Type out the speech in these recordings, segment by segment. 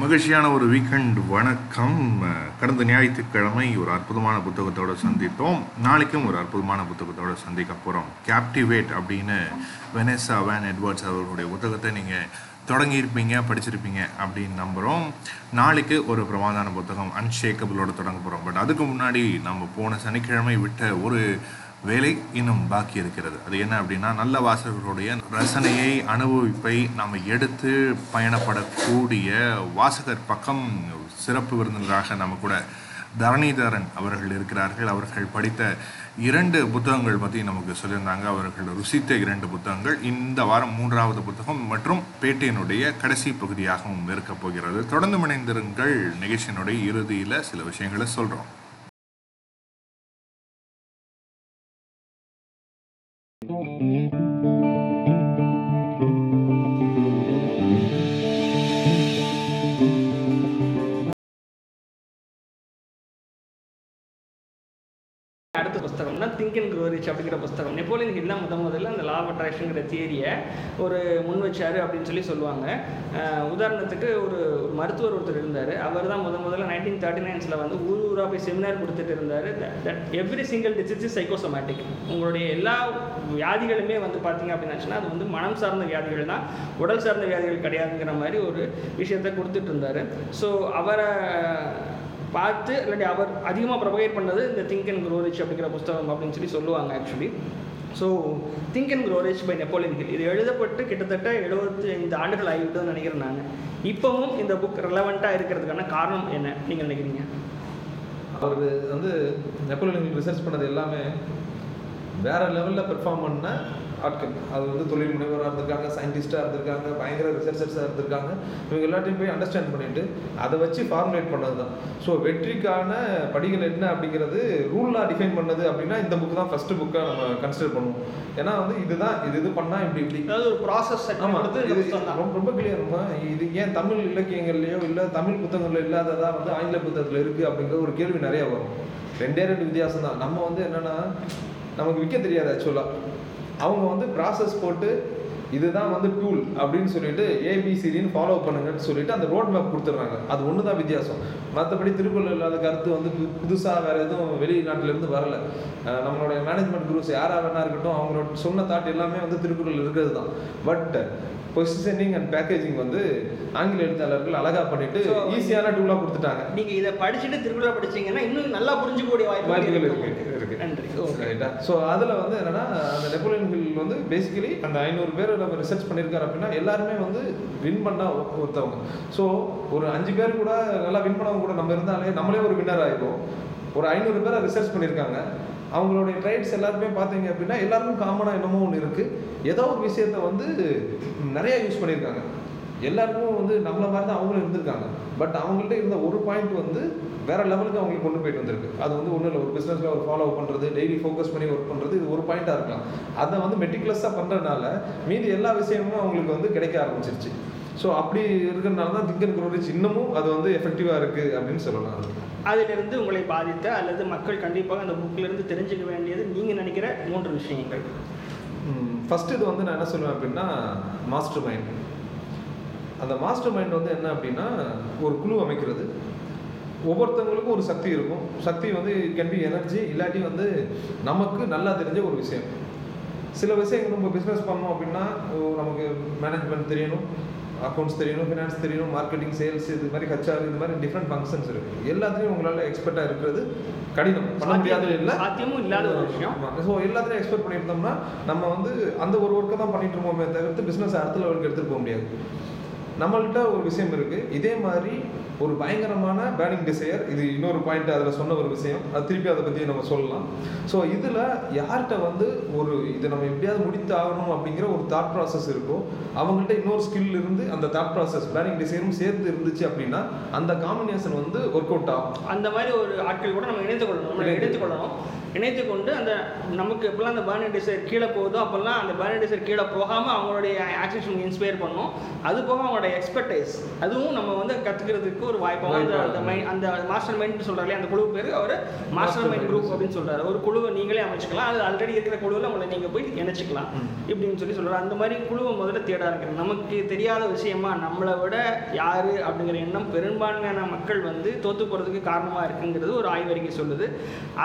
மகிழ்ச்சியான ஒரு வீக்கெண்ட். வணக்கம். கடந்த ஞாயிற்றுக்கிழமை ஒரு அற்புதமான புத்தகத்தோடு சந்தித்தோம். நாளைக்கும் ஒரு அற்புதமான புத்தகத்தோடு சந்திக்க போகிறோம். கேப்டிவேட் அப்படின்னு வெனெசா வேன் எட்வர்ட்ஸ் அவர்களுடைய புத்தகத்தை நீங்கள் தொடங்கியிருப்பீங்க, படிச்சிருப்பீங்க அப்படின்னு நம்புகிறோம். நாளைக்கு ஒரு பிரமாதான புத்தகம் அன்ஷேக்கபிளோடு தொடங்க போகிறோம். பட் அதுக்கு முன்னாடி நம்ம போன சனிக்கிழமை விட்ட ஒரு வேலை இன்னும் பாக்கி இருக்கிறது. அது என்ன அப்படின்னா, நல்ல வாசகர்களுடைய ரசனையை, அனுபவிப்பை நாம் எடுத்து பயணப்படக்கூடிய வாசகர் பக்கம் சிறப்பு விருந்தினராக நம்ம கூட தரணிதரன் அவர்கள் இருக்கிறார்கள். அவர்கள் படித்த 2 புத்தகங்கள் பற்றி நமக்கு சொல்லியிருந்தாங்க. அவர்கள் ருசித்த 2 புத்தகங்கள். இந்த வாரம் 3வது புத்தகம் மற்றும் பேட்டையினுடைய கடைசி பகுதியாகவும் இருக்க போகிறது. தொடர்ந்து இணைந்திருங்கள். நிகழ்ச்சியினுடைய இறுதியில் சில விஷயங்களை சொல்கிறோம். அடுத்த புத்தகம்னா திங்க் அண்ட் க்ரோ ரிச் அப்படிங்கிற புத்தகம். நெப்போலியன் ஹில் தான் முதல்ல அந்த லா ஆஃப் அட்ராக்ஷன்ங்கிற தியரியை ஒரு முன் வச்சார் அப்படின்னு சொல்லுவாங்க. உதாரணத்துக்கு ஒரு மருத்துவர் ஒருத்தர் இருந்தார். அவர் தான் முதல்ல 1939 வந்து ஊர் ஊராக போய் செமினார் கொடுத்துட்டு இருந்தார். Every single disease is psychosomatic. உங்களுடைய எல்லா வியாதிகளுமே வந்து பார்த்திங்க அப்படின்னாச்சுன்னா அது வந்து மனம் சார்ந்த வியாதிகள் தான், உடல் சார்ந்த வியாதிகள் கிடையாதுங்கிற மாதிரி ஒரு விஷயத்தை கொடுத்துட்டு இருந்தார். ஸோ அவரை பார்த்து இல்லாட்டி அவர் அதிகமாக ப்ரொவைட் பண்ணது இந்த திங்க் அண்ட் க்ரோ ரிச் அப்படிங்கிற புத்தகம் அப்படின்னு சொல்லுவாங்க. Actually so think and grow rich by Napoleon Hill இது எழுதப்பட்டு கிட்டத்தட்ட 75 ஆண்டுகள் ஆகிவிட்டதுன்னு நினைக்கிறேன் நான். இப்போவும் இந்த புக் ரெலவெண்ட்டாக இருக்கிறதுக்கான காரணம் என்ன நீங்கள் நினைக்கிறீங்க? அவர் வந்து நெப்போலியன் ஹில் ரிசர்ச் பண்ணது எல்லாமே வேறு லெவலில் பெர்ஃபார்ம் பண்ண ஆட்கள். அது வந்து தொழில் முனைவராக இருந்திருக்காங்க, சயின்டிஸ்டாக இருந்திருக்காங்க, பயங்கர ரிசர்ச்சர்ஸாக இருந்திருக்காங்க. இவங்க எல்லாத்தையும் போய் அண்டர்ஸ்டாண்ட் பண்ணிட்டு அதை வச்சு ஃபார்முலேட் பண்ணது தான். ஸோ வெற்றிக்கான படிகள் என்ன அப்படிங்கிறது ரூலாக டிஃபைன் பண்ணது அப்படின்னா இந்த புக்கு தான் ஃபர்ஸ்ட் புக்காக நம்ம கன்சிடர் பண்ணுவோம். ஏன்னா வந்து இதுதான் இது பண்ணால் இப்படி அதாவது ஒரு ப்ராசஸ். ரொம்ப ரொம்ப கிளியர். இது ஏன் தமிழ் இலக்கியங்கள்லையோ இல்லை தமிழ் புத்தகங்கள்ல இல்லாததான் வந்து ஆங்கில புத்தகத்தில் இருக்குது அப்படிங்கிற ஒரு கேள்வி நிறையா வரும். 2 வித்தியாசம் தான். நம்ம வந்து என்னென்னா நமக்கு விற்க தெரியாது. ஆக்சுவலாக அவங்க வந்து ப்ராசஸ் போட்டு இதுதான் வந்து டூல் அப்படின்னு சொல்லிட்டு ஏபிசிடின்னு ஃபாலோ பண்ணுங்கன்னு சொல்லிட்டு அந்த ரோட் மேப் கொடுத்துட்றாங்க. அது ஒன்று தான் வித்தியாசம். மற்றபடி திருக்குறள் இல்லாத கருத்து வந்து புதுசாக வேறு எதுவும் வெளிநாட்டிலேருந்து வரலை. நம்மளுடைய மேனேஜ்மெண்ட் குரூப்ஸ் யாராக வேணா இருக்கட்டும் அவங்களோட சொன்ன தாட் எல்லாமே வந்து திருக்குறள் இருக்கிறது தான். பட் பொசிஷனிங் அண்ட் பேக்கேஜிங் வந்து ஆங்கில எழுத்தாளர்கள் அழகாக பண்ணிட்டு ஈஸியான டூலாக கொடுத்துட்டாங்க. நீங்கள் இதை படிச்சுட்டு திருக்குறளை படிச்சிங்கன்னா இன்னும் நல்லா புரிஞ்சுக்கூடிய வாய்ப்புகள் இருக்குது. ஸோ அதில் வந்து என்னென்னா அந்த நெப்போலியன் ஹில் வந்து பேசிக்கலி அந்த 500 பேர் நம்ம ரிசர்ச் பண்ணியிருக்காரு அப்படின்னா எல்லாருமே வந்து வின் பண்ணால் ஒருத்தவங்க. ஸோ ஒரு 5 பேர் கூட நல்லா வின் பண்ணவங்க கூட நம்ம இருந்தாலே நம்மளே ஒரு வின்னர் ஆகிடும். ஒரு 500 பேரை ரிசர்ச் பண்ணியிருக்காங்க. அவங்களுடைய ட்ரைட்ஸ் எல்லாருமே பார்த்தீங்க அப்படின்னா எல்லாருக்கும் காமனாக என்னமோ ஒன்று இருக்குது. ஏதோ ஒரு விஷயத்த வந்து நிறையா யூஸ் பண்ணியிருக்காங்க. எல்லாருக்கும் வந்து நம்மள மாதிரி தான் அவங்களும் இருந்திருக்காங்க. பட் அவங்கள்ட்ட இருந்த ஒரு பாயிண்ட் வந்து வேறு லெவலுக்கு அவங்களுக்கு கொண்டு போயிட்டு வந்திருக்கு. அது வந்து ஒன்றும் இல்லை, ஒரு பிஸ்னஸில் ஒரு ஃபாலோ பண்ணுறது, டெய்லி ஃபோக்கஸ் பண்ணி ஒர்க் பண்ணுறது, இது ஒரு பாயிண்ட்டாக இருக்கலாம். அதை வந்து மெட்டிகுலஸாக பண்ணுறதுனால மீதி எல்லா விஷயமும் அவங்களுக்கு வந்து கிடைக்க ஆரம்பிச்சிருச்சு. ஸோ அப்படி இருக்கிறதுனால தான் திங்க் அண்ட் க்ரோ ரிச் இன்னமும் அது வந்து எஃபெக்டிவாக இருக்குது அப்படின்னு சொல்லலாம். அதிலிருந்து உங்களை பாதித்த அல்லது மக்கள் கண்டிப்பாக அந்த புக்கிலேருந்து தெரிஞ்சுக்க வேண்டியது நீங்கள் நினைக்கிற 3 விஷயங்கள். ஃபஸ்ட்டு இது வந்து நான் என்ன சொல்லுவேன் அப்படின்னா மாஸ்டர் மைண்ட். அந்த மாஸ்டர் மைண்ட் வந்து என்ன அப்படின்னா ஒரு குழு அமைக்கிறது. ஒவ்வொருத்தவங்களுக்கும் ஒரு சக்தி இருக்கும். சக்தி வந்து கேன் பி எனர்ஜி, இல்லாட்டி வந்து நமக்கு நல்லா தெரிஞ்ச ஒரு விஷயம். சில விஷயங்கள் நம்ம பிஸ்னஸ் பண்ணோம் அப்படின்னா நமக்கு மேனேஜ்மெண்ட் தெரியணும், அக்கௌண்ட்ஸ் தெரியணும், ஃபினான்ஸ் தெரியணும், மார்க்கெட்டிங், சேல்ஸ், இது மாதிரி ஹச்ஆர், இது மாதிரி டிஃப்ரெண்ட் ஃபங்க்ஷன்ஸ் இருக்குது. எல்லாத்துலேயும் உங்களால் எக்ஸ்பர்ட்டாக இருக்கிறது கடினம், பண்ண முடியாது, இல்லை சாத்தியமும் இல்லாத ஒரு விஷயம். ஸோ எல்லாத்துலேயும் எக்ஸ்பெக்ட் பண்ணியிருந்தோம்னா நம்ம வந்து அந்த ஒரு ஒர்க்கை தான் பண்ணிட்டு இருக்கோமே தவிர்த்து பிஸ்னஸ் அடுத்த லெவலுக்கு எடுத்துகிட்டு போக முடியாது. நம்மள்கிட்ட ஒரு விஷயம் இருக்குது. இதே மாதிரி ஒரு பயங்கரமான பேர்னிங் டிசையர், இது இன்னொரு பாயிண்ட் அதில் சொன்ன ஒரு விஷயம், அது திருப்பி அதை பற்றி நம்ம சொல்லலாம். ஸோ இதில் யார்கிட்ட வந்து ஒரு இதை நம்ம எப்படியாவது முடித்து ஆகணும் அப்படிங்கிற ஒரு தாட் ப்ராசஸ் இருக்கோ அவங்கள்ட்ட இன்னொரு ஸ்கில் இருந்து அந்த தாட் ப்ராசஸ் பேர்னிங் டிசையரும் சேர்த்து இருந்துச்சு அப்படின்னா அந்த காம்பினேஷன் வந்து ஒர்க் அவுட் ஆகும். அந்த மாதிரி ஒரு ஆட்கள் கூட நம்ம இணைத்துக்கொள்ளணும். இணைத்து கொண்டு அந்த நமக்கு எப்போல்லாம் அந்த பேர்னிங் டிசையர் கீழே போகுதோ அப்போல்லாம் அந்த பேர்னிங் டிசையர் கீழே போகாமல் அவங்களுடைய ஆக்ஷன்ஸ் இன்ஸ்பயர் பண்ணணும். அது போக அவங்களோட எக்ஸ்பர்டைஸ் அதுவும் நம்ம வந்து கற்றுக்கிறதுக்கு ஒரு வாய்ப்பாக அந்த மாஸ்டர் மைண்ட் சொல்கிறாங்களே அந்த குழு பேர் அவர் மாஸ்டர் மைண்ட் குரூப் அப்படின்னு சொல்கிறாரு. ஒரு குழுவை நீங்களே அமைச்சிக்கலாம், அது ஆல்ரெடி இருக்கிற குழுவில் உங்களை நீங்கள் போய் இணைச்சிக்கலாம் இப்படின்னு சொல்லி சொல்கிறார். அந்த மாதிரி குழுவை முதல்ல தேட இருக்கிறது. நமக்கு தெரியாத விஷயமா நம்மளை விட யார் அப்படிங்கிற எண்ணம் பெரும்பான்மையான மக்கள் வந்து தோற்று போகிறதுக்கு காரணமாக இருக்குங்கிறது ஒரு ஆய்வறிக்கை சொல்லுது.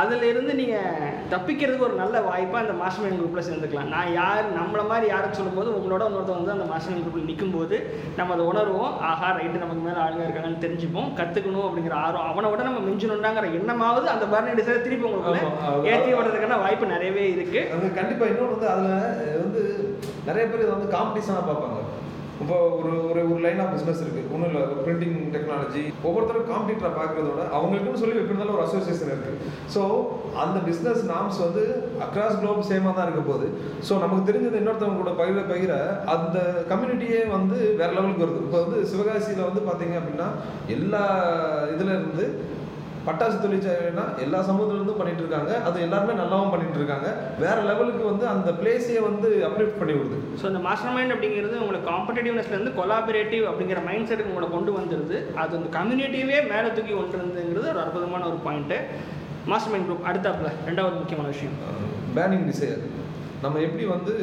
அதிலிருந்து நீங்கள் தப்பிக்கிறதுக்கு ஒரு நல்ல வாய்ப்பாக அந்த மாஸ்டர் மைண்ட் குரூப்பில் சேர்ந்துக்கலாம். நான் யார் நம்மளை மாதிரி யாருன்னு சொல்லும்போது உங்களோட ஒருத்தர் வந்து அந்த மாஸ்டர் மைண்ட் குரூப்பில் நிற்கும்போது நம்ம அதை உணர்வோம். ஆஹா ரைட்டு, நமக்கு மேலே ஆளுங்க இருக்காங்கன்னு தெரிஞ்சுப்போம், கற்றுக்கணும் அப்படிங்கிற ஆர்வம், அவனை விட நம்ம மிஞ்சணுண்டாங்கிற எண்ணமாவது அந்த பர்னடி சார் திருப்பி உங்களுக்கு ஏற்றி விடுறதுக்கான வாய்ப்பு நிறையவே இருக்குது. அது கண்டிப்பாக. இன்னொன்று வந்து அதில் வந்து நிறைய பேர் இதை வந்து காம்படிஷனாக பார்ப்பாங்க. இப்போ ஒரு ஒரு ஒரு லைன் ஆஃப் பிஸ்னஸ் இருக்குது, ஒன்றும் இல்லை, பிரிண்டிங் டெக்னாலஜி. ஒவ்வொருத்தரும் காம்படிட்டராக பார்க்குறதோட அவங்களுக்குன்னு சொல்லி எப்படி இருந்தாலும் ஒரு அசோசியேஷன் இருக்குது. ஸோ அந்த பிஸ்னஸ் நாம்ஸ் வந்து அக்ராஸ் குளோப் சேமாக தான் இருக்க போகுது. ஸோ நமக்கு தெரிஞ்சது இன்னொருத்தவங்க கூட பகிர அந்த கம்யூனிட்டியே வந்து வேறு லெவலுக்கு வருது. இப்போ வந்து சிவகாசியில் வந்து பார்த்தீங்க அப்படின்னா எல்லா இதில் இருந்து பட்டாசு தொழிற்சாலைன்னா எல்லா சமூகத்துலேருந்தும் பண்ணிகிட்டு இருக்காங்க, அது எல்லாருமே நல்லாவும் பண்ணிகிட்டு இருக்காங்க. வேறு லெவலுக்கு வந்து அந்த பிளேஸையே வந்து அப்லிஃப்ட் பண்ணி விடுது. ஸோ அந்த மாஸ்டர் மைண்ட் அப்படிங்கிறது உங்களுக்கு காம்படேட்டிவ்னஸ்லேருந்து கொலாபரேட்டிவ் அப்படிங்கிற மைண்ட் செட்டுக்கு உங்களை கொண்டு வந்துடுது. அது அந்த கம்யூனிட்டியே மேலே தூக்கி கொண்டு வந்துங்கிறது ஒரு அற்புதமான ஒரு பாயிண்ட்டு மாஸ்டர் மைண்ட் குரூப். அடுத்தாப்புல ரெண்டாவது முக்கியமான விஷயம் பேனிங் டிசையர். நம்ம எப்படி வந்து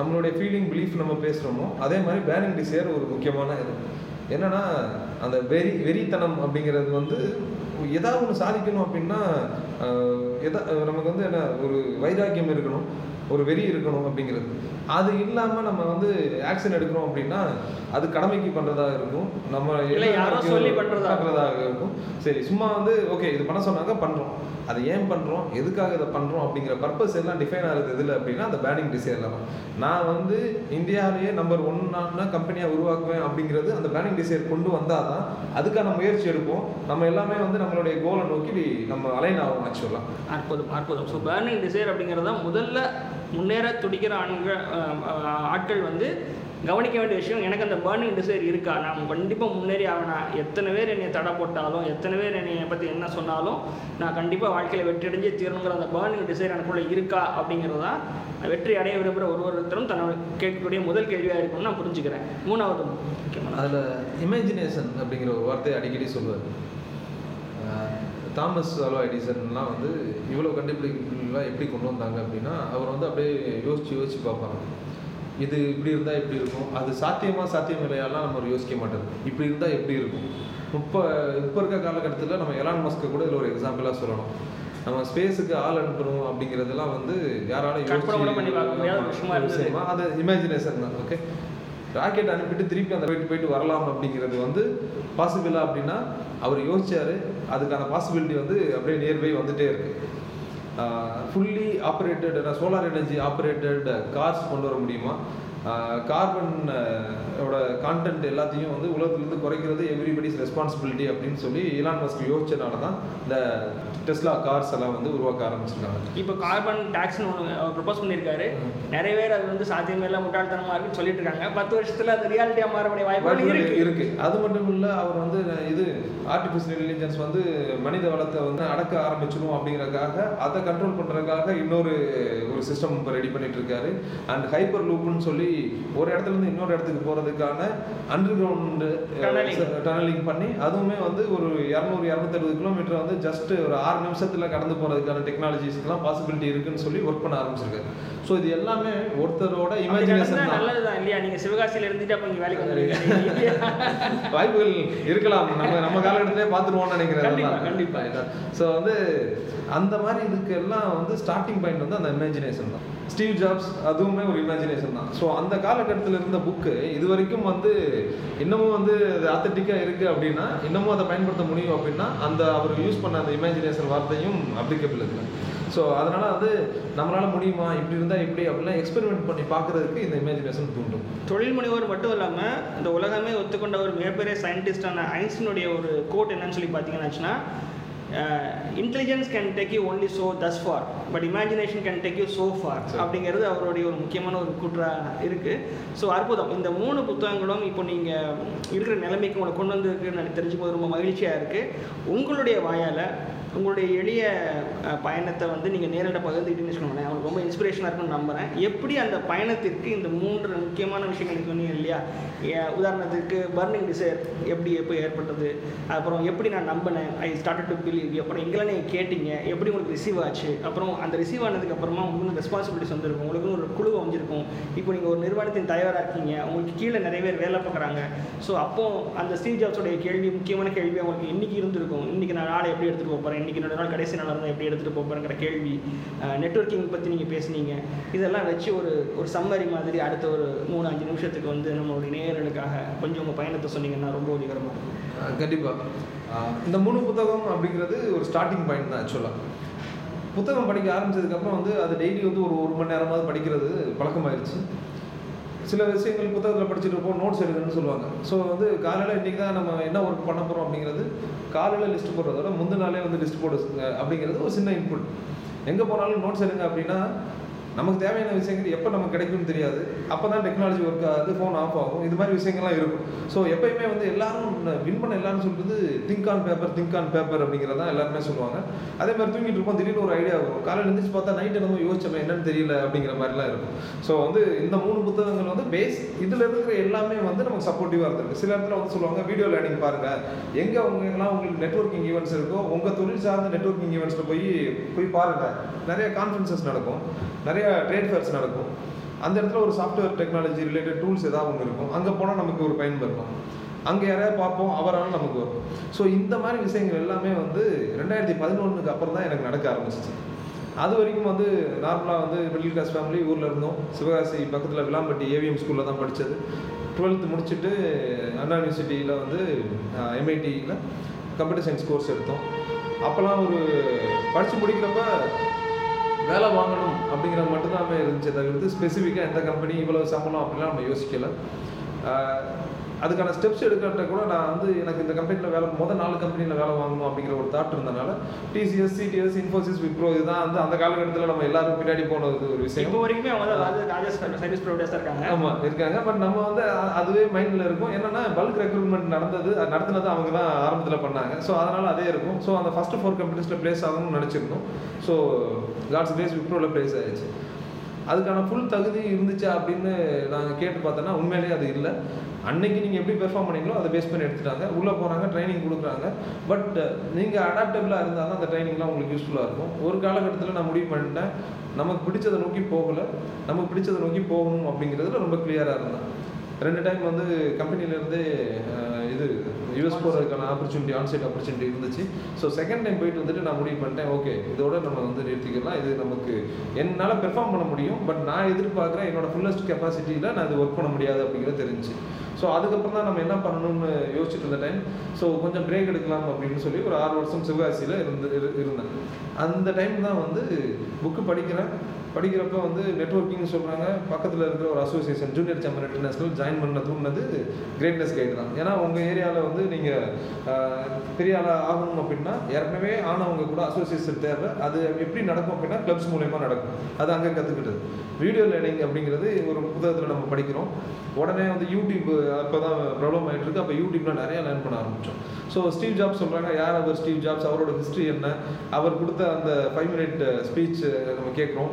நம்மளுடைய ஃபீலிங் பிலீஃப் நம்ம பேசுகிறோமோ அதே மாதிரி பேனிங் டிசையர் ஒரு முக்கியமான இது. என்னென்னா அந்த வெறித்தனம் அப்படிங்கிறது வந்து எதாவது ஒன்று சாதிக்கணும் அப்படின்னா நமக்கு வந்து என்ன ஒரு வைராக்கியம் இருக்கணும், ஒரு வெறி இருக்கணும் அப்படிங்கிறது. அது இல்லாமல் நம்ம வந்து ஆக்ஷன் எடுக்கிறோம் அப்படின்னா அது கடமைக்கு பண்ணுறதாக இருக்கும், நம்ம சொல்லி பண்ணுறதாக இருக்கும். சரி, சும்மா வந்து ஓகே இது பண்ண சொன்னாங்க பண்ணுறோம், அதை ஏன் பண்ணுறோம், எதுக்காக இதை பண்ணுறோம் அப்படிங்கிற பர்பஸ் எல்லாம் டிஃபைன் ஆகுது இதில் அப்படின்னா அந்த பேனிங் டிசையர் தான். நான் வந்து இந்தியாவிலேயே நம்பர் ஒன்னான கம்பெனியாக உருவாக்குவேன் அப்படிங்கிறது அந்த பேனிங் டிசையர் கொண்டு வந்தால் தான் அதுக்கான முயற்சி எடுப்போம். நம்ம எல்லாமே வந்து நம்மளுடைய கோலை நோக்கி நம்ம அலைன் ஆகும். ஆக்சுவலாக அற்புதம் அற்புதம். ஸோ பேனிங் டிசையர் அப்படிங்கிறத முதல்ல முன்னேற துடிக்கிற ஆட்கள் வந்து கவனிக்க வேண்டிய விஷயம். எனக்கு அந்த பேர்னிங் டிசைர் இருக்கா, நான் கண்டிப்பாக முன்னேறி ஆகினா எத்தனை பேர் என்னை தடை போட்டாலும் எத்தனை பேர் என்னை பற்றி என்ன சொன்னாலும் நான் கண்டிப்பாக வாழ்க்கையில் வெற்றி அடைஞ்சே தீரணுங்கிற அந்த பேர்னிங் டிசைர் எனக்குள்ளே இருக்கா அப்படிங்கிறது தான் வெற்றி அடைய விரும்புகிற ஒவ்வொருத்தரும் தன்னோட கேட்கக்கூடிய முதல் கேள்வியாக இருக்கும்னு நான் புரிஞ்சுக்கிறேன். மூணாவது அதில் இமேஜினேஷன் அப்படிங்கிற ஒரு வார்த்தையை அடிக்கடி சொல்லுவார் தாமஸ் ஆல்வா எடிசன்லாம். வந்து இவ்வளோ கண்டுபிடிப்புலாம் எப்படி கொண்டு வந்தாங்க அப்படின்னா அவர் வந்து அப்படியே யோசித்து யோசித்து பார்ப்பாங்க. இது இப்படி இருந்தால் எப்படி இருக்கும், அது சாத்தியமாக சாத்தியம் இல்லையாலாம் நம்ம யோசிக்க மாட்டோம். இப்படி இருந்தால் எப்படி இருக்கும். இப்போ இருக்க காலகட்டத்தில் நம்ம எலான் மஸ்க்கு கூட இதில் ஒரு எக்ஸாம்பிளாக சொல்லணும். நம்ம ஸ்பேஸுக்கு ஆள் அனுப்பணும் அப்படிங்கிறதுலாம் வந்து யாராலும் அது இமேஜினேஷன் தான். ஓகே, ராக்கெட் அனுப்பிட்டு திருப்பி அந்த வீட்டு போயிட்டு வரலாம் அப்படிங்கிறது வந்து பாசிபிளா அப்படின்னா அவர் யோசிச்சார். அதுக்கான பாசிபிலிட்டி வந்து அப்படியே நியர்பை வந்துகிட்டே இருக்குது. Fully operated solar energy operated cars கொண்டு வர முடியுமா, கார்பனோட கான்டென்ட் எல்லாத்தையும் வந்து உலகத்துலேருந்து குறைக்கிறது எவ்ரிபடிஸ் ரெஸ்பான்சிபிலிட்டி அப்படின்னு சொல்லி எலான் மஸ்க் யோசிச்சனால தான் இந்த டெஸ்லா கார்ஸ் எல்லாம் வந்து உருவாக்க ஆரம்பிச்சிருக்காங்க. இப்போ கார்பன் டாக்ஸ்னு ஒன்று ப்ரப்போஸ் பண்ணியிருக்காரு. நிறைய பேர் அது வந்து சாத்தியமே இல்லை, முட்டாள்தனமாக இருக்குன்னு சொல்லிட்டு இருக்காங்க. 10 வருஷத்தில் அது ரியாலிட்டியாக மாறக்கூடிய வாய்ப்பு இருக்குது. அது மட்டும் இல்லை, அவர் வந்து இது ஆர்டிஃபிஷியல் இன்டெலிஜென்ஸ் வந்து மனித வளத்தை வந்து அடக்க ஆரம்பிச்சிடும் அப்படிங்கிறதுக்காக அதை கண்ட்ரோல் பண்ணுறதுக்காக ஒரு சிஸ்டம் இப்போ ரெடி பண்ணிட்டு இருக்காரு. அண்ட் ஹைப்பர் லூப்னு சொல்லி ஒரு இடத்துல இருந்து இன்னொரு இடத்துக்கு போறதுக்கான அண்டர் கிரவுண்ட் டனலிங் பண்ணி அதுவுமே வந்து ஒரு 200-260 கிலோமீட்டர் வந்து ஜஸ்ட் ஒரு 6 நிமிஷத்துல கடந்து போறதுக்கான டெக்னாலஜிஸ்லாம் பாசிபிலிட்டி இருக்குன்னு சொல்லி ஒர்க் பண்ண ஆரம்பிச்சிருக்காரு. ஸோ இது எல்லாமே ஒருத்தரோட இமேஜினேஷன். நல்லதுதான் இல்லையா? நீங்க சிவகாசியில இருந்துட்டு அப்போ இங்கே வேலைக்கு வந்துருக்கீங்க, வாய்ப்புகள் இருக்கலாம். நம்ம காலகட்டத்திலே பார்த்துருவோம்னு நினைக்கிறேன். கண்டிப்பா. ஸோ வந்து அந்த மாதிரி இதுக்கு எல்லாம் வந்து ஸ்டார்டிங் பாயிண்ட் வந்து அந்த இமேஜினேஷன் தான். ஸ்டீவ் ஜாப்ஸ் அதுவுமே ஒரு இமேஜினேஷன் தான். ஸோ அந்த காலகட்டத்தில் இருந்த புக்கு இது வரைக்கும் வந்து இன்னமும் வந்து அது ஆத்தென்டிக்காக இருக்குது அப்படின்னா, இன்னமும் அதை பயன்படுத்த முடியும் அப்படின்னா அந்த அவர் யூஸ் பண்ண அந்த இமேஜினேஷன் வார்த்தையும் அப்ளிகபிள் இல்லை. ஸோ அதனால் வந்து நம்மளால் முடியுமா, இப்படி இருந்தால் எப்படி அப்படிலாம் எக்ஸ்பெரிமெண்ட் பண்ணி பார்க்குறதுக்கு இந்த இமேஜினேஷன் தூண்டும். தொழில் முனைவோர் மட்டும் இல்லாமல் இந்த உலகமே ஒத்துக்கொண்ட ஒரு மிகப்பெரிய சயின்டிஸ்டான ஐன்ஸ்டீனுடைய ஒரு கோட் என்னன்னு சொல்லி பார்த்தீங்கன்னாச்சுன்னா, intelligence can take you only so thus far, but imagination can take you so far அப்படிங்கிறது அவருடைய ஒரு முக்கியமான ஒரு கூற்றாக இருக்குது. ஸோ அற்புதம். இந்த 3 புத்தகங்களும் இப்போ நீங்கள் இருக்கிற நிலைமைக்கு உங்களை கொண்டு வந்துருக்குன்னு எனக்கு தெரிஞ்சும்போது ரொம்ப மகிழ்ச்சியாக இருக்குது. உங்களுடைய வாயால் உங்களுடைய எளிய பயணத்தை வந்து நீங்கள் நேரடியாக பகிர்ந்துக்கிட்டேன்னு சொன்னேன், அவங்களுக்கு ரொம்ப இன்ஸ்பிரேஷனாக இருக்குன்னு நம்புகிறேன். எப்படி அந்த பயணத்திற்கு இந்த 3 முக்கியமான விஷயங்கள் சொன்னீங்க இல்லையா, உதாரணத்துக்கு பர்னிங் டிசைர் எப்படி எப்போ ஏற்பட்டது, அப்புறம் எப்படி நான் நம்பினேன் ஐ ஸ்டார்ட் டு பிலீவ், அப்புறம் எங்கெல்லாம் நீங்கள் கேட்டீங்க, எப்படி உங்களுக்கு ரிசீவ் ஆச்சு, அப்புறம் அந்த ரிசீவ் ஆனதுக்கப்புறமா உங்களுக்கு ரெஸ்பான்சிபிலிட்டிஸ் வந்துருக்கும், உங்களுக்கு ஒரு குழு அமைஞ்சிருக்கும், இப்போ நீங்கள் ஒரு நிறுவனத்தின் தயாராக இருக்கீங்க, உங்களுக்கு கீழே நிறைய பேர் வேலை பார்க்குறாங்க. ஸோ அப்போது அந்த ஸ்டீவ் ஜாப்ஸோடைய கேள்வி, முக்கியமான கேள்வி அவங்களுக்கு இன்றைக்கி இருந்திருக்கும், இன்றைக்கி நான் நாளை எப்படி எடுத்துகிட்டு போகிறேன், இன்றைக்கி என்னோட நாள் கடைசி நாள் இருந்தால் எப்படி எடுத்துகிட்டு போகிறேங்கிற கேள்வி, நெட்வொர்க்கிங் பற்றி நீங்கள் பேசுனீங்க. இதெல்லாம் வச்சு ஒரு சம்மரி மாதிரி அடுத்த ஒரு 3-5 நிமிஷத்துக்கு வந்து நம்மளுடைய நேயர்களுக்காக கொஞ்சம் உங்கள் பயணத்தை சொன்னீங்கன்னா ரொம்ப உதவிகரமாக இருக்கும். கண்டிப்பாக இந்த 3 புத்தகம் அப்படிங்கிறது ஒரு ஸ்டார்டிங் பாயிண்ட் தான். ஆக்சுவலாக புத்தகம் படிக்க ஆரம்பித்ததுக்கப்புறம் வந்து அது டெய்லி வந்து ஒரு மணி நேரமாவது படிக்கிறது பழக்கமாகிடுச்சு. சில விஷயங்கள் புத்தகத்தில் படிச்சுட்டு இருப்போம், நோட்ஸ் எழுதுன்னு சொல்லுவாங்க. ஸோ வந்து காலையில் இன்றைக்கி தான் நம்ம என்ன ஒர்க் பண்ண போகிறோம் அப்படிங்கிறது காலையில் லிஸ்ட் போடுறதோட முந்தின நாளே வந்து லிஸ்ட் போடு அப்படிங்கிறது ஒரு சின்ன இன்புட். எங்கே போனாலும் நோட்ஸ் எழுதுங்க அப்படின்னா நமக்கு தேவையான விஷயங்கள் எப்போ நமக்கு கிடைக்கும்னு தெரியாது. அப்போ தான் டெக்னாலஜி ஒர்க் ஆகுது, ஃபோன் ஆஃப் ஆகும், இது மாதிரி விஷயங்கள்லாம் இருக்கும். ஸோ எப்போயுமே வந்து எல்லாரும் வின் பண்ண எல்லாருன்னு சொல்கிறது திங்க் ஆன் பேப்பர் அப்படிங்கிறதான் எல்லாருமே சொல்லுவாங்க. அதே மாதிரி தூங்கிட்டு இருப்போம், திடீர்னு ஒரு ஐடியா இருக்கும், காலையில் எழுந்திரிச்சு பார்த்தா நைட்டு நம்ம யோசிச்சோம் என்னன்னு தெரியல அப்படிங்கிற மாதிரிலாம் இருக்கும். ஸோ வந்து இந்த 3 புத்தகங்கள் வந்து பேஸ் இதில் இருக்கிற எல்லாமே வந்து நமக்கு சப்போர்ட்டிவாக இருந்திருக்கு. சில இடத்துல வந்து சொல்லுவாங்க வீடியோ லேர்னிங் பாருங்கள், எங்கே அவங்கெல்லாம் உங்களுக்கு நெட்வொர்க்கிங் ஈவெண்ட்ஸ் இருக்கோ உங்கள் தொழில் சார்ந்த நெட்வொர்க்கிங் ஈவெண்ட்ஸில் போய் பாருங்கள். நிறைய கான்ஃபரன்சஸ் நடக்கும், நிறைய ட்ரேட் ஃபேர்ஸ் நடக்கும், அந்த இடத்துல ஒரு சாஃப்ட்வேர் டெக்னாலஜி ரிலேட்டட் டூல்ஸ் ஏதாவது ஒன்று இருக்கும், அங்கே போனால் நமக்கு ஒரு பயன் இருக்கும், அங்கே யாரையா பார்ப்போம் அவரால் நமக்கு வரும். ஸோ இந்த மாதிரி விஷயங்கள் எல்லாமே வந்து 2011க்கு அப்புறம் தான் எனக்கு நடக்க ஆரம்பிச்சிச்சு. அது வரைக்கும் வந்து நார்மலாக வந்து மிடில் கிளாஸ் ஃபேமிலி, ஊரில் இருந்தோம், சிவகாசி பக்கத்தில் விளாம்பட்டி ஏவிஎம் ஸ்கூலில் தான் படித்தது. 12th முடிச்சுட்டு அண்ணா யூனிவர்சிட்டியில் வந்து MITயில் கம்ப்யூட்டர் சயின்ஸ் கோர்ஸ் எடுத்தோம். அப்போல்லாம் ஒரு படித்து முடிக்கிறப்ப வேலை வாங்கணும் அப்படிங்கிறது மட்டும்தான் இருந்துச்சு, தவிர்த்து ஸ்பெசிஃபிக்காக எந்த கம்பெனி இவ்வளோ சம்பளம் அப்படிலாம் நம்ம யோசிக்கலை. அதுக்கான ஸ்டெப்ஸ் எடுக்கிட்ட கூட நான் வந்து எனக்கு இந்த கம்பெனியில் வேலை, முதல் 4 கம்பெனியில் வேலை வாங்கணும் அப்படிங்கிற ஒரு தாட் இருந்தனால TCS, CTS, Infosys, Wipro இதுதான் வந்து அந்த காலகட்டத்தில் நம்ம எல்லாரும் பின்னாடி போனது ஒரு விஷயம். இப்போ வரைக்குமே சர்வீஸ் ப்ரொவைடர்ஸாக இருக்காங்க. ஆமாம் இருக்காங்க, பட் நம்ம வந்து அதுவே மைண்டில் இருக்கும். என்னென்னா பல்க் ரெக்ரூட்மெண்ட் நடத்தினது அவங்க தான் ஆரம்பத்தில் பண்ணாங்க. ஸோ அதனால் அதே இருக்கும். ஸோ அந்த ஃபர்ஸ்ட் 4 கம்பெனிஸில் பிளேஸ் ஆகணும்னு நினச்சிருந்தோம். ஸோ காட்ஸ் கிரேஸ் விப்ரோவில் பிளேஸ் ஆகிடுச்சு. அதுக்கான ஃபுல் தகுதி இருந்துச்சா அப்படின்னு நாங்கள் கேட்டு பார்த்தோன்னா உண்மையிலேயே அது இல்லை. அன்னைக்கு நீங்கள் எப்படி பெர்ஃபார்ம் பண்ணீங்களோ அதை பேஸ் பண்ணி எடுத்துட்டாங்க, உள்ளே போகிறாங்க, ட்ரைனிங் கொடுக்குறாங்க. பட் நீங்கள் அடாப்டபிளாக இருந்தால் தான் அந்த ட்ரைனிங்லாம் உங்களுக்கு யூஸ்ஃபுல்லாக இருக்கும். ஒரு காலகட்டத்தில் நான் முடிவு பண்ணிட்டேன், நமக்கு பிடிச்சதை நோக்கி போகலை, நமக்கு பிடிச்சதை நோக்கி போகணும் அப்படிங்கிறதுல ரொம்ப கிளியராக இருந்தேன். 2 டைம் வந்து கம்பெனிலேருந்து இது US போகிறதுக்கான ஆப்பர்ச்சுனிட்டி, ஆன்சைட் ஆப்பர்ச்சுனிட்டி இருந்துச்சு. ஸோ செகண்ட் டைம் போயிட்டு வந்துட்டு நான் முடிவு பண்ணிட்டேன், ஓகே இதோட நம்ம வந்து நிறுத்திக்கலாம், இது நமக்கு என்னால் பெர்ஃபார்ம் பண்ண முடியும், பட் நான் எதிர்பார்க்குறேன் என்னோட ஃபுல்லஸ்ட் கெப்பாசிட்டியில் நான் இது ஒர்க் பண்ண முடியாது அப்படிங்கிறது தெரிஞ்சு. ஸோ அதுக்கப்புறம் தான் நம்ம என்ன பண்ணணும்னு யோசிச்சுட்டு இருந்த டைம், ஸோ கொஞ்சம் பிரேக் எடுக்கலாம் அப்படின்னு சொல்லி ஒரு 6 வருஷம் சிவகாசியில் இருந்தேன். அந்த டைம் தான் வந்து புக்கு படிக்கிறப்ப வந்து நெட்வொர்க்கிங்னு சொல்கிறாங்க, பக்கத்தில் இருக்கிற ஒரு association junior chamber international join பண்ண தூண்டினது கிரேட்னஸ் கைடு தான். ஏன்னா உங்கள் ஏரியாவில் வந்து நீங்கள் பெரிய ஆளாக ஆகணும் அப்படின்னா ஏற்கனவே ஆனவங்க கூட அசோசியேஷன் தேவை. அது எப்படி நடக்கும் அப்படின்னா கிளப்ஸ் மூலயமா நடக்கும். அது அங்கே கற்றுக்கிட்டது. வீடியோ லேர்னிங் அப்படிங்கிறது ஒரு புத்தகத்தில் நம்ம படிக்கிறோம். உடனே வந்து யூடியூப் அப்போ தான் ப்ராப்ளம் ஆகிட்டு இருக்குது. அப்போ யூடியூப்பில் நிறையா லேர்ன் பண்ண ஆரம்பித்தோம். ஸோ ஸ்டீவ் ஜாப்ஸ் சொல்கிறாங்க, யார் அவர் ஸ்டீவ் ஜாப்ஸ், அவரோட ஹிஸ்ட்ரி என்ன, அவர் கொடுத்த அந்த 5 minute ஸ்பீச் நம்ம கேட்குறோம்.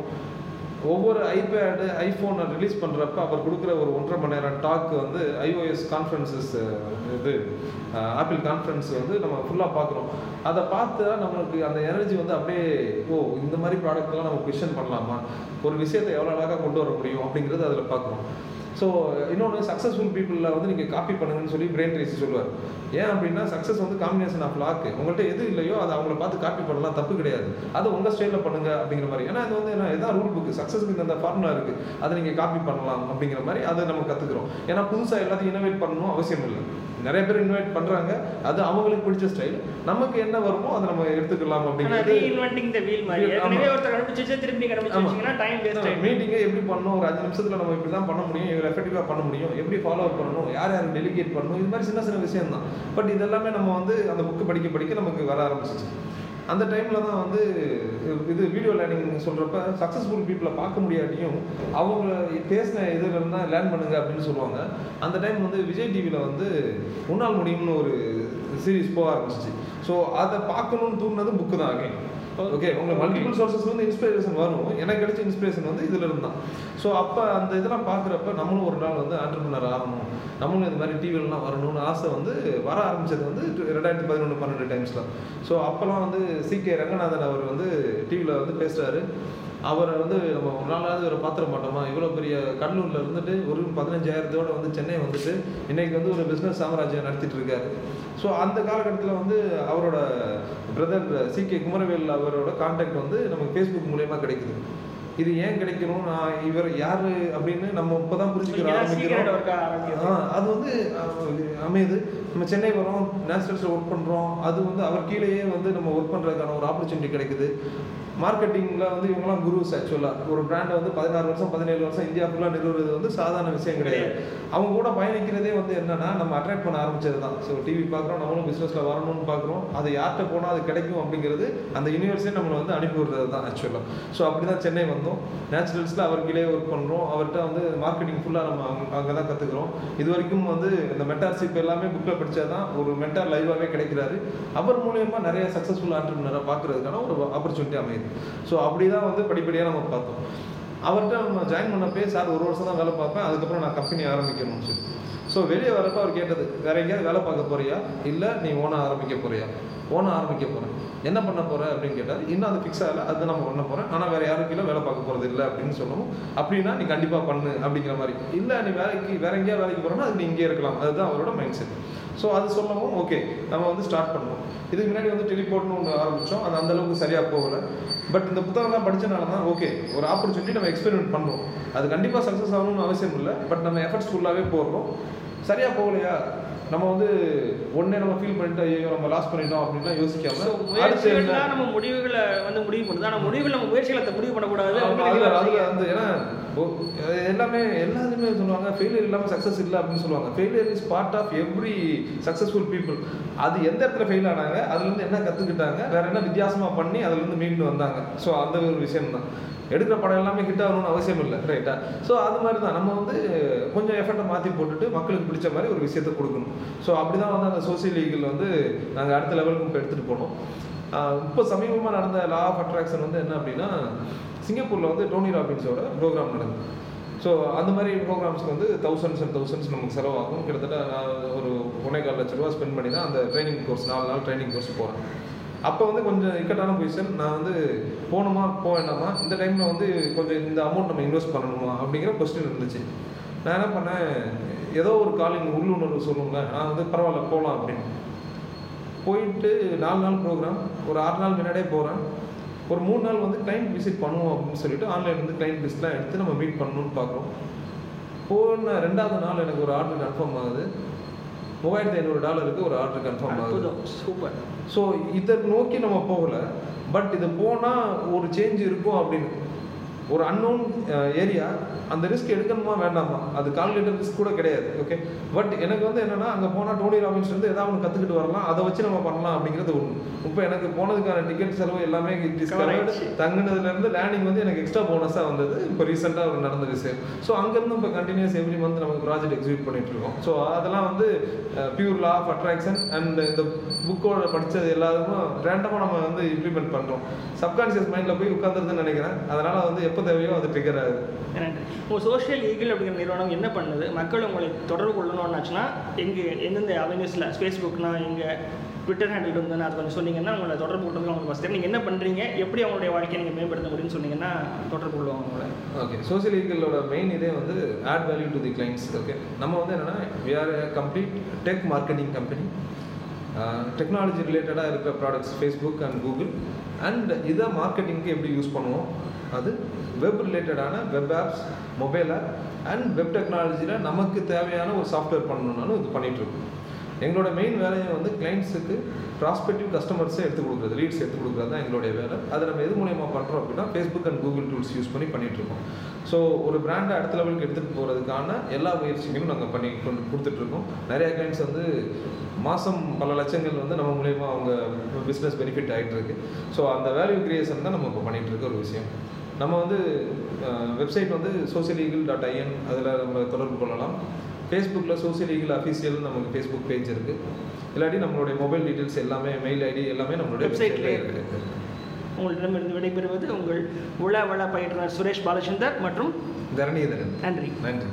ஒவ்வொரு ஐபேடு ஐஃபோன் ரிலீஸ் பண்ணுறப்ப அவர் கொடுக்குற ஒரு 1.5 மணி நேரம் டாக் வந்து iOS கான்ஃபரன்சஸ், இது ஆப்பிள் கான்ஃபரன்ஸ் வந்து நம்ம ஃபுல்லாக பார்க்குறோம். அதை பார்த்து நம்மளுக்கு அந்த எனர்ஜி வந்து அப்படியே, ஓ இந்த மாதிரி ப்ராடக்ட்லாம் நம்ம கொஷன் பண்ணலாமா, ஒரு விஷயத்தை எவ்வளோ அழகாக கொண்டு வர முடியும் அப்படிங்கிறது அதில் பார்க்குறோம். ஸோ இன்னொன்று, சக்ஸஸ்ஃபுல் பீப்புளில் வந்து நீங்கள் காப்பி பண்ணுங்கன்னு சொல்லி பிரெயின் ட்ரீஸ் சொல்லுவார். ஏன் அப்படின்னா சக்ஸஸ் வந்து காம்பினேஷன் ஆஃப் லாக். உங்கள்கிட்ட எது இல்லையோ அதை அவங்கள பார்த்து காப்பி பண்ணலாம், தப்பு கிடையாது. அது உங்கள் ஸ்டைலில் பண்ணுங்கள் அப்படிங்கிற மாதிரி. ஏன்னா அது வந்து என்ன எதாவது ரூல் புக்கு சக்ஸஸ்க்கு இந்த ஃபார்முலா இருக்குது, அதை நீங்கள் காப்பி பண்ணலாம் அப்படிங்கிற மாதிரி அதை நம்ம கற்றுக்குறோம். ஏன்னா புதுசாக எல்லாத்தையும் இனோவேட் பண்ணணும் அவசியம் இல்லை. நிறைய பேர் இன்வைட் பண்ணுறாங்க, அது அவங்களுக்கு பிடிச்ச ஸ்டைல். நமக்கு என்ன வருமோ அதை நம்ம எடுத்துக்கலாம் அப்படிங்கிறது. மீட்டிங்கை எப்படி பண்ணணும், ஒரு 5 நிமிஷத்தில் நம்ம இப்படி தான் பண்ண முடியும், இவர் எஃபெக்டிவாக பண்ண முடியும், எப்படி ஃபாலோ அப் பண்ணணும், யார் யார் டெலிகேட் பண்ணணும், இது மாதிரி சின்ன சின்ன விஷயம் தான். பட் இதெல்லாமே நம்ம வந்து அந்த புக்கு படிக்க நமக்கு வர ஆரம்பிச்சிச்சு. அந்த டைமில் தான் வந்து இது வீடியோ லேர்னிங் சொல்கிறப்ப சக்ஸஸ்ஃபுல் பீப்புளை பார்க்க முடியாட்டியும் அவங்க பேசின இதில் இருந்தால் லேர்ன் பண்ணுங்க அப்படின்னு சொல்லுவாங்க. அந்த டைம் வந்து விஜய் டிவியில் வந்து உன்னால் முடியும்னு ஒரு சீரீஸ் போக ஆரம்பிச்சிச்சு. ஸோ அதை பார்க்கணும்னு தூண்டினது புக்கு தான். அகைன் ஓகே, உங்களுக்கு மல்டிபிள் சோர்ஸஸ் வந்து இன்ஸ்பிரேஷன் வரும். எனக்கு கிடைச்ச இன்ஸ்பிரேஷன் வந்து இதில் இருந்தான். ஸோ அப்போ அந்த இதெல்லாம் பார்க்குறப்ப நம்மளும் ஒரு நாள் வந்து ஆண்டர்பிரினர் ஆகணும், நம்மளும் இது மாதிரி டிவிலலாம் வரணும்னு ஆசை வந்து வர ஆரம்பித்தது வந்து 2011-12 டைம்ஸில். ஸோ அப்போலாம் வந்து சி கே ரங்கநாதன் அவர் வந்து டிவியில் வந்து பேசுகிறாரு. அவரை வந்து நம்ம ஒரு நாளாவது ஒரு பாத்திர மாட்டோமா, இவ்வளோ பெரிய கடலூரில் இருந்துட்டு ஒரு 15,000 வந்து சென்னை வந்துட்டு இன்றைக்கி வந்து ஒரு பிஸ்னஸ் சாம்ராஜ்யம் நடத்திட்டு இருக்காரு. ஸோ அந்த காலகட்டத்தில் வந்து அவரோட பிரதர் சி கே குமரவேல் அவரோட கான்டாக்ட் வந்து நமக்கு ஃபேஸ்புக் மூலயமா கிடைக்குது. இது ஏன் கிடைக்கணும், நான் இவர் யார் அப்படின்னு நம்ம இப்போ தான் புரிஞ்சுக்கிற ஆரம்பிக்கிறோம். அது வந்து அமையுது. நம்ம சென்னை வரோம், நேஷனல்ஸில் ஒர்க் பண்ணுறோம். அது வந்து அவர் கீழேயே வந்து நம்ம ஒர்க் பண்ணுறதுக்கான ஒரு ஆப்பர்ச்சுனிட்டி கிடைக்குது. மார்க்கெட்டிங்கில் வந்து இவங்கெல்லாம் குருஸ். ஆக்சுவலாக ஒரு பிராண்டை வந்து 16-17 வருஷம் இந்தியா ஃபுல்லாக நிறுவுறது வந்து சாதாரண விஷயம் கிடையாது. அவங்க கூட பயணிக்கிறதே வந்து என்னென்னா நம்ம அட்ராக்ட் பண்ண ஆரம்பித்தது தான். ஸோ டிவி பார்க்குறோம், நம்மளும் பிஸ்னஸில் வரணும்னு பார்க்குறோம். அது யார்கிட்ட போனால் அது கிடைக்கும் அப்படிங்கிறது அந்த யூனிவர்ஸே நம்மளை வந்து அனுப்பிவிடுறது தான் ஆக்சுவலாக. ஸோ அப்படி தான் சென்னை வந்தோம். நேச்சுரல்ஸில் அவர்களே ஒர்க் பண்ணுறோம். அவர்கிட்ட வந்து மார்க்கெட்டிங் ஃபுல்லாக நம்ம அங்கே தான் கற்றுக்குறோம். இது வரைக்கும் வந்து இந்த மென்டார்ஷிப் எல்லாமே புக்கில் படித்தா தான் ஒரு மென்டார் லைவாகவே கிடைக்கிறாரு. அவர் மூலயமா நிறைய சக்ஸஸ்ஃபுல் ஆண்டர்பிரினரை பார்க்குறதுக்கான ஒரு ஆப்பர்ச்சுனிட்டி அமையுது. ஸோ அப்படி தான் வந்து படிப்படியாக நம்ம பார்த்தோம். அவர்கிட்ட நம்ம ஜாயின் பண்ணப்பே சார் ஒரு வருஷம் தான் வேலை பார்ப்பேன், அதுக்கப்புறம் நான் கம்பெனி ஆரம்பிக்கணும்னு சொல்லி. ஸோ வெளியே வரப்போ அவர் கேட்டது, வேற எங்கேயாவது வேலை பார்க்க போறியா இல்லை நீ ஓனாக ஆரம்பிக்க போறியா? ஓனாக ஆரம்பிக்க போகிறேன். என்ன பண்ண போகிற அப்படின்னு கேட்டார். இன்னும் அது ஃபிக்ஸ் ஆகலை, அது நம்ம பண்ண போகிறேன், ஆனால் வேறு யாரும் கீழே வேலை பார்க்க போகிறது இல்லை அப்படின்னு சொல்லவும், அப்படின்னா நீ கண்டிப்பாக பண்ணு அப்படிங்கிற மாதிரி. இல்லை நீ வேற எங்கேயாவது வேலைக்கு போகிறோன்னா அது நீ இங்கே இருக்கலாம், அதுதான் அவரோட மைண்ட் செட். ஸோ அது சொல்லவும் ஓகே நம்ம வந்து ஸ்டார்ட் பண்ணுவோம். இதுக்கு முன்னாடி வந்து டெலிபோர்ட்னு ஒன்று ஆரம்பித்தோம், அது அந்தளவுக்கு சரியாக போகலை. பட் இந்த புத்தகம்லாம் படித்தனால தான் ஓகே ஒரு ஆப்பர்ச்சுனிட்டி நம்ம எக்ஸ்பெரிமெண்ட் பண்ணுறோம், அது கண்டிப்பாக சக்ஸஸ் ஆகணும்னு அவசியம் இல்லை. பட் நம்ம எஃபர்ட்ஸ் ஃபுல்லாகவே போடுறோம். சரியாக போகலையா நம்ம வந்து ஒன்னே நம்ம ஃபீல் பண்ணிட்டு ஐயோ நம்ம லாஸ் பண்ணிட்டோம் அப்படின்னா யோசிக்காம நம்ம முடிவுகளை வந்து முடிவு பண்ணுது. ஆனால் முடிவுகள் நம்ம முயற்சிகளை முடிவு பண்ணக்கூடாது. அது ஏன்னா எல்லாமே எல்லாருமே சொல்லுவாங்க ஃபெயிலியர் இல்லாமல் சக்ஸஸ் இல்லை அப்படின்னு சொல்லுவாங்க. Failure is part of every successful people. அது எந்த இடத்துல ஃபெயில் ஆனாங்க, அதுலேருந்து என்ன கற்றுக்கிட்டாங்க, வேற என்ன வித்தியாசமாக பண்ணி அதுலேருந்து மீண்டு வந்தாங்க. ஸோ அந்த ஒரு விஷயம் தான். எடுக்கிற படம் எல்லாமே ஹிட் ஆகணும்னு அவசியம் இல்லை, ரைட்டா? ஸோ அது மாதிரி தான் நம்ம வந்து கொஞ்சம் எஃபர்ட்டை மாற்றி போட்டுட்டு மக்களுக்கு பிடிச்ச மாதிரி ஒரு விஷயத்தை கொடுக்கணும். ஸோ அப்படி தான் வந்து அந்த சோசியல் லீகில் வந்து நாங்கள் அடுத்த லெவலுக்கு இப்போ எடுத்துகிட்டு போனோம். இப்போ சமீபமாக நடந்த லா ஆஃப் அட்ராக்ஷன் வந்து என்ன அப்படின்னா, சிங்கப்பூரில் வந்து டோனி ராபின்ஸோட ப்ரோக்ராம் நடந்தது. ஸோ அந்த மாதிரி ப்ரோக்ராம்ஸ்க்கு வந்து தௌசண்ட்ஸ் நமக்கு செலவாகும். கிட்டத்தட்ட ஒரு 1.25 லட்ச ரூபா ஸ்பெண்ட் பண்ணி தான் அந்த ட்ரைனிங் கோர்ஸ் 4 நாள் ட்ரைனிங் கோர்ஸ் போகிறேன். அப்போ வந்து கொஞ்சம் இக்கட்டான பொசிஷன். நான் வந்து போகணுமா போக வேண்டாமா, இந்த டைமில் வந்து கொஞ்சம் இந்த அமௌண்ட் நம்ம இன்வெஸ்ட் பண்ணணுமா அப்படிங்கிற கொஸ்டின் இருந்துச்சு. நான் என்ன பண்ணேன், ஏதோ ஒரு காலிங் உள்ளுணர்வு சொல்லுங்களேன், நான் வந்து பரவாயில்ல போகலாம் அப்படின்னு போயிட்டு 4 நாள் ப்ரோக்ராம் ஒரு 6 நாள் முன்னாடியே போகிறேன். ஒரு 3 நாள் வந்து கிளைண்ட் விசிட் பண்ணுவோம் அப்படின்னு சொல்லிட்டு ஆன்லைன் வந்து கிளைண்ட் லிஸ்ட்லாம் எடுத்து நம்ம மீட் பண்ணணும்னு பார்க்குறோம். போன 2வது நாள் எனக்கு ஒரு ஆர்டர் கன்ஃபார்ம் ஆகுது. $3,500க்கு ஒரு ஆர்டர் கன்ஃபார்ம் ஆகுது. சூப்பர். ஸோ இதை நோக்கி நம்ம போகலை, பட் இது போனால் ஒரு சேஞ்ச் இருக்கும் அப்படின்னு. ஒரு அன்னோன் ஏரியா, அந்த ரிஸ்க் எடுக்கணுமா வேண்டாமா, அது கால்குலேட்டர் ரிஸ்க் கூட கிடையாது. ஓகே, பட் எனக்கு வந்து என்னென்னா அங்கே போனால் டோனி ராபின்ஸ் வந்து ஏதாவது ஒன்று கற்றுக்கிட்டு வரலாம், அதை வச்சு நம்ம பண்ணலாம் அப்படிங்கிறது ஒன்று. இப்போ எனக்கு போனதுக்கான டிக்கெட் செலவு எல்லாமே தங்கினதுலேருந்து லேண்டிங் வந்து எனக்கு எக்ஸ்ட்ரா போனஸாக வந்தது. இப்போ ரீசெண்டாக ஒரு நடந்த விஷயம். ஸோ அங்கேருந்து இப்போ கண்டினியூஸ் எவ்ரி மந்த் நமக்கு ப்ராஜெக்ட் எக்ஸிக்யூட் பண்ணிட்டு இருக்கோம். ஸோ அதெல்லாம் வந்து pure law of attraction and இந்த புக்கோட படித்தது எல்லாருமே ரேண்டமாக நம்ம வந்து இம்ப்ளிமெண்ட் பண்ணுறோம். சப்கான்ஷியஸ் மைண்டில் போய் உட்காந்துருதுன்னு நினைக்கிறேன். அதனால் வந்து எப்போ தேவையோ அது ட்ரிகர் ஆகுது. இப்போ சோஷியல் லீகல் அப்படிங்கிற நிறுவனம் என்ன பண்ணுது, மக்கள் உங்களை தொடர்பு கொள்ளணும்னாச்சுன்னா எந்தெந்த அவென்யூஸில், ஃபேஸ்புக்னா எங்கள் ட்விட்டர் ஹேண்டில் இருந்ததுன்னா அது கொஞ்சம் சொன்னீங்கன்னா உங்களை தொடர்பு கொள்றதுக்கு அவங்களுக்கு ஃபஸ்ட் டைம் நீங்கள் என்ன பண்ணுறீங்க, எப்படி அவங்களுடைய வாழ்க்கையை நீங்கள் மேம்படுத்த முடியும்னு சொன்னீங்கன்னா தொடர்பு கொள்ளுவாங்க உங்களை. ஓகே, சோஷியல் லீகலோட மெயின் இதே வந்து add value to the clients. Okay, நம்ம வந்து என்னென்னா we are a complete tech marketing company. Technology ரிலேட்டடாக இருக்கிற products Facebook and Google and இதை மார்க்கெட்டிங்க்கு எப்படி யூஸ் பண்ணுவோம், அது வெப் ரிலேட்டடான web apps, mobile app and web டெக்னாலஜியில் நமக்கு தேவையான ஒரு சாஃப்ட்வேர் பண்ணணுன்னாலும் இது பண்ணிகிட்ருக்கோம். எங்களோட மெயின் வேலையை வந்து கிளைண்ட்ஸுக்கு ப்ராஸ்பெக்டிவ் கஸ்டமர்ஸே எடுத்து கொடுக்குறது, லீட்ஸ் எடுத்து கொடுக்குறது தான் எங்களுடைய வேலை. அதை நம்ம எது மூலயமா பண்ணுறோம் அப்படின்னா Facebook and Google tools use பண்ணி பண்ணிகிட்ருக்கோம். ஸோ ஒரு பிராண்டை அடுத்த லெவலுக்கு எடுத்துகிட்டு போகிறதுக்கான எல்லா முயற்சிகளும் நாங்கள் பண்ணி கொண்டு கொடுத்துட்ருக்கோம். நிறையா கிளைண்ட்ஸ் வந்து மாதம் பல லட்சங்கள் வந்து நம்ம மூலயமா அவங்க பிஸ்னஸ் பெனிஃபிட் ஆகிட்டுருக்கு. ஸோ அந்த வேல்யூ கிரியேஷன் தான் நம்ம இப்போ பண்ணிகிட்ருக்க ஒரு விஷயம். நம்ம வந்து வெப்சைட் வந்து sociallegal.in அதில் நம்ம தொடர்பு கொள்ளலாம். ஃபேஸ்புக்கில் சோசியல் லீகல் அஃபீஷியல் நமக்கு ஃபேஸ்புக் பேஜ் இருக்குது. இல்லாட்டி நம்மளுடைய மொபைல் டீட்டெயில்ஸ் எல்லாமே, மெயில் ஐடி எல்லாமே நம்மளுடைய வெப்சைட்லேயே இருக்குது. உங்களிடமிருந்து விடைபெறுவது உங்கள் உலா வள பயிற்சியாளர் சுரேஷ் பாலச்சந்தர் மற்றும் தரணிதரன். நன்றி. நன்றி.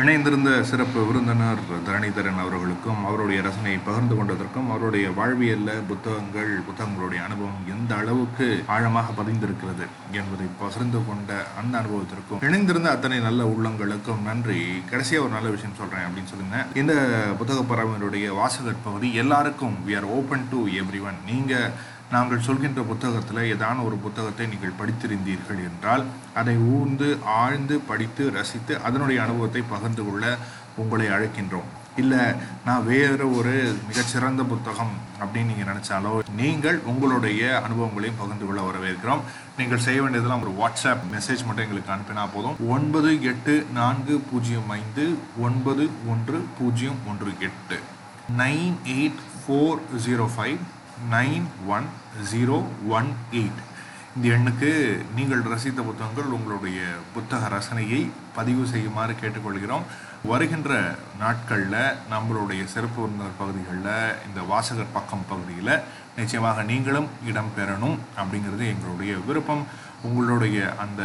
இணைந்திருந்த சிறப்பு விருந்தினர் தரணிதரன் அவர்களுக்கும் அவருடைய ரசனையை பகிர்ந்து கொண்டதற்கும், அவருடைய வாழ்வியல்ல புத்தகங்களுடைய அனுபவம் எந்த அளவுக்கு ஆழமாக பதிந்திருக்கிறது என்பதை பகிர்ந்து கொண்ட அந்த அனுபவத்திற்கும் இணைந்திருந்த அத்தனை நல்ல உள்ளங்களுக்கும் நன்றி. கடைசியாக ஒரு நல்ல விஷயம் சொல்கிறேன் அப்படின்னு சொல்லுங்க. இந்த புத்தக பரவனுடைய வாசகர் பகுதி எல்லாருக்கும், we are open to every one. நீங்கள் நாங்கள் சொல்கின்ற புத்தகத்தில் ஏதான ஒரு புத்தகத்தை நீங்கள் படித்திருந்தீர்கள் என்றால் அதை ஊர்ந்து ஆழ்ந்து படித்து ரசித்து அதனுடைய அனுபவத்தை பகிர்ந்து கொள்ள உங்களை அழைக்கின்றோம். இல்லை நான் வேறு ஒரு மிகச்சிறந்த புத்தகம் அப்படின்னு நீங்கள் நினச்சாலோ நீங்கள் உங்களுடைய அனுபவங்களையும் பகிர்ந்து கொள்ள வரவேற்கிறோம். நீங்கள் செய்ய வேண்டியதெல்லாம் ஒரு வாட்ஸ்அப் மெசேஜ் மட்டும் எங்களுக்கு அனுப்பினா போதும். 9840591018 98405 91018 இந்த எண்ணுக்கு நீங்கள் ரசித்த புத்தகங்கள் உங்களுடைய புத்தக ரசனையை பதிவு செய்யுமாறு கேட்டுக்கொள்கிறோம். வருகின்ற நாட்களில் நம்மளுடைய சிறப்பு விருந்தினர் பகுதிகளில் இந்த வாசகர் பக்கம் பகுதியில் நிச்சயமாக நீங்களும் இடம்பெறணும் அப்படிங்கிறது எங்களுடைய விருப்பம். உங்களுடைய அந்த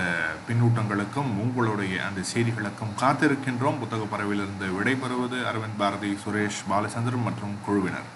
பின்னூட்டங்களுக்கும் உங்களுடைய அந்த செய்திகளுக்கும் காத்திருக்கின்றோம். புத்தக பறவையிலிருந்து விடைபெறுவது அரவிந்த் பாரதி, சுரேஷ் பாலச்சந்திரன் மற்றும் குழுவினர்.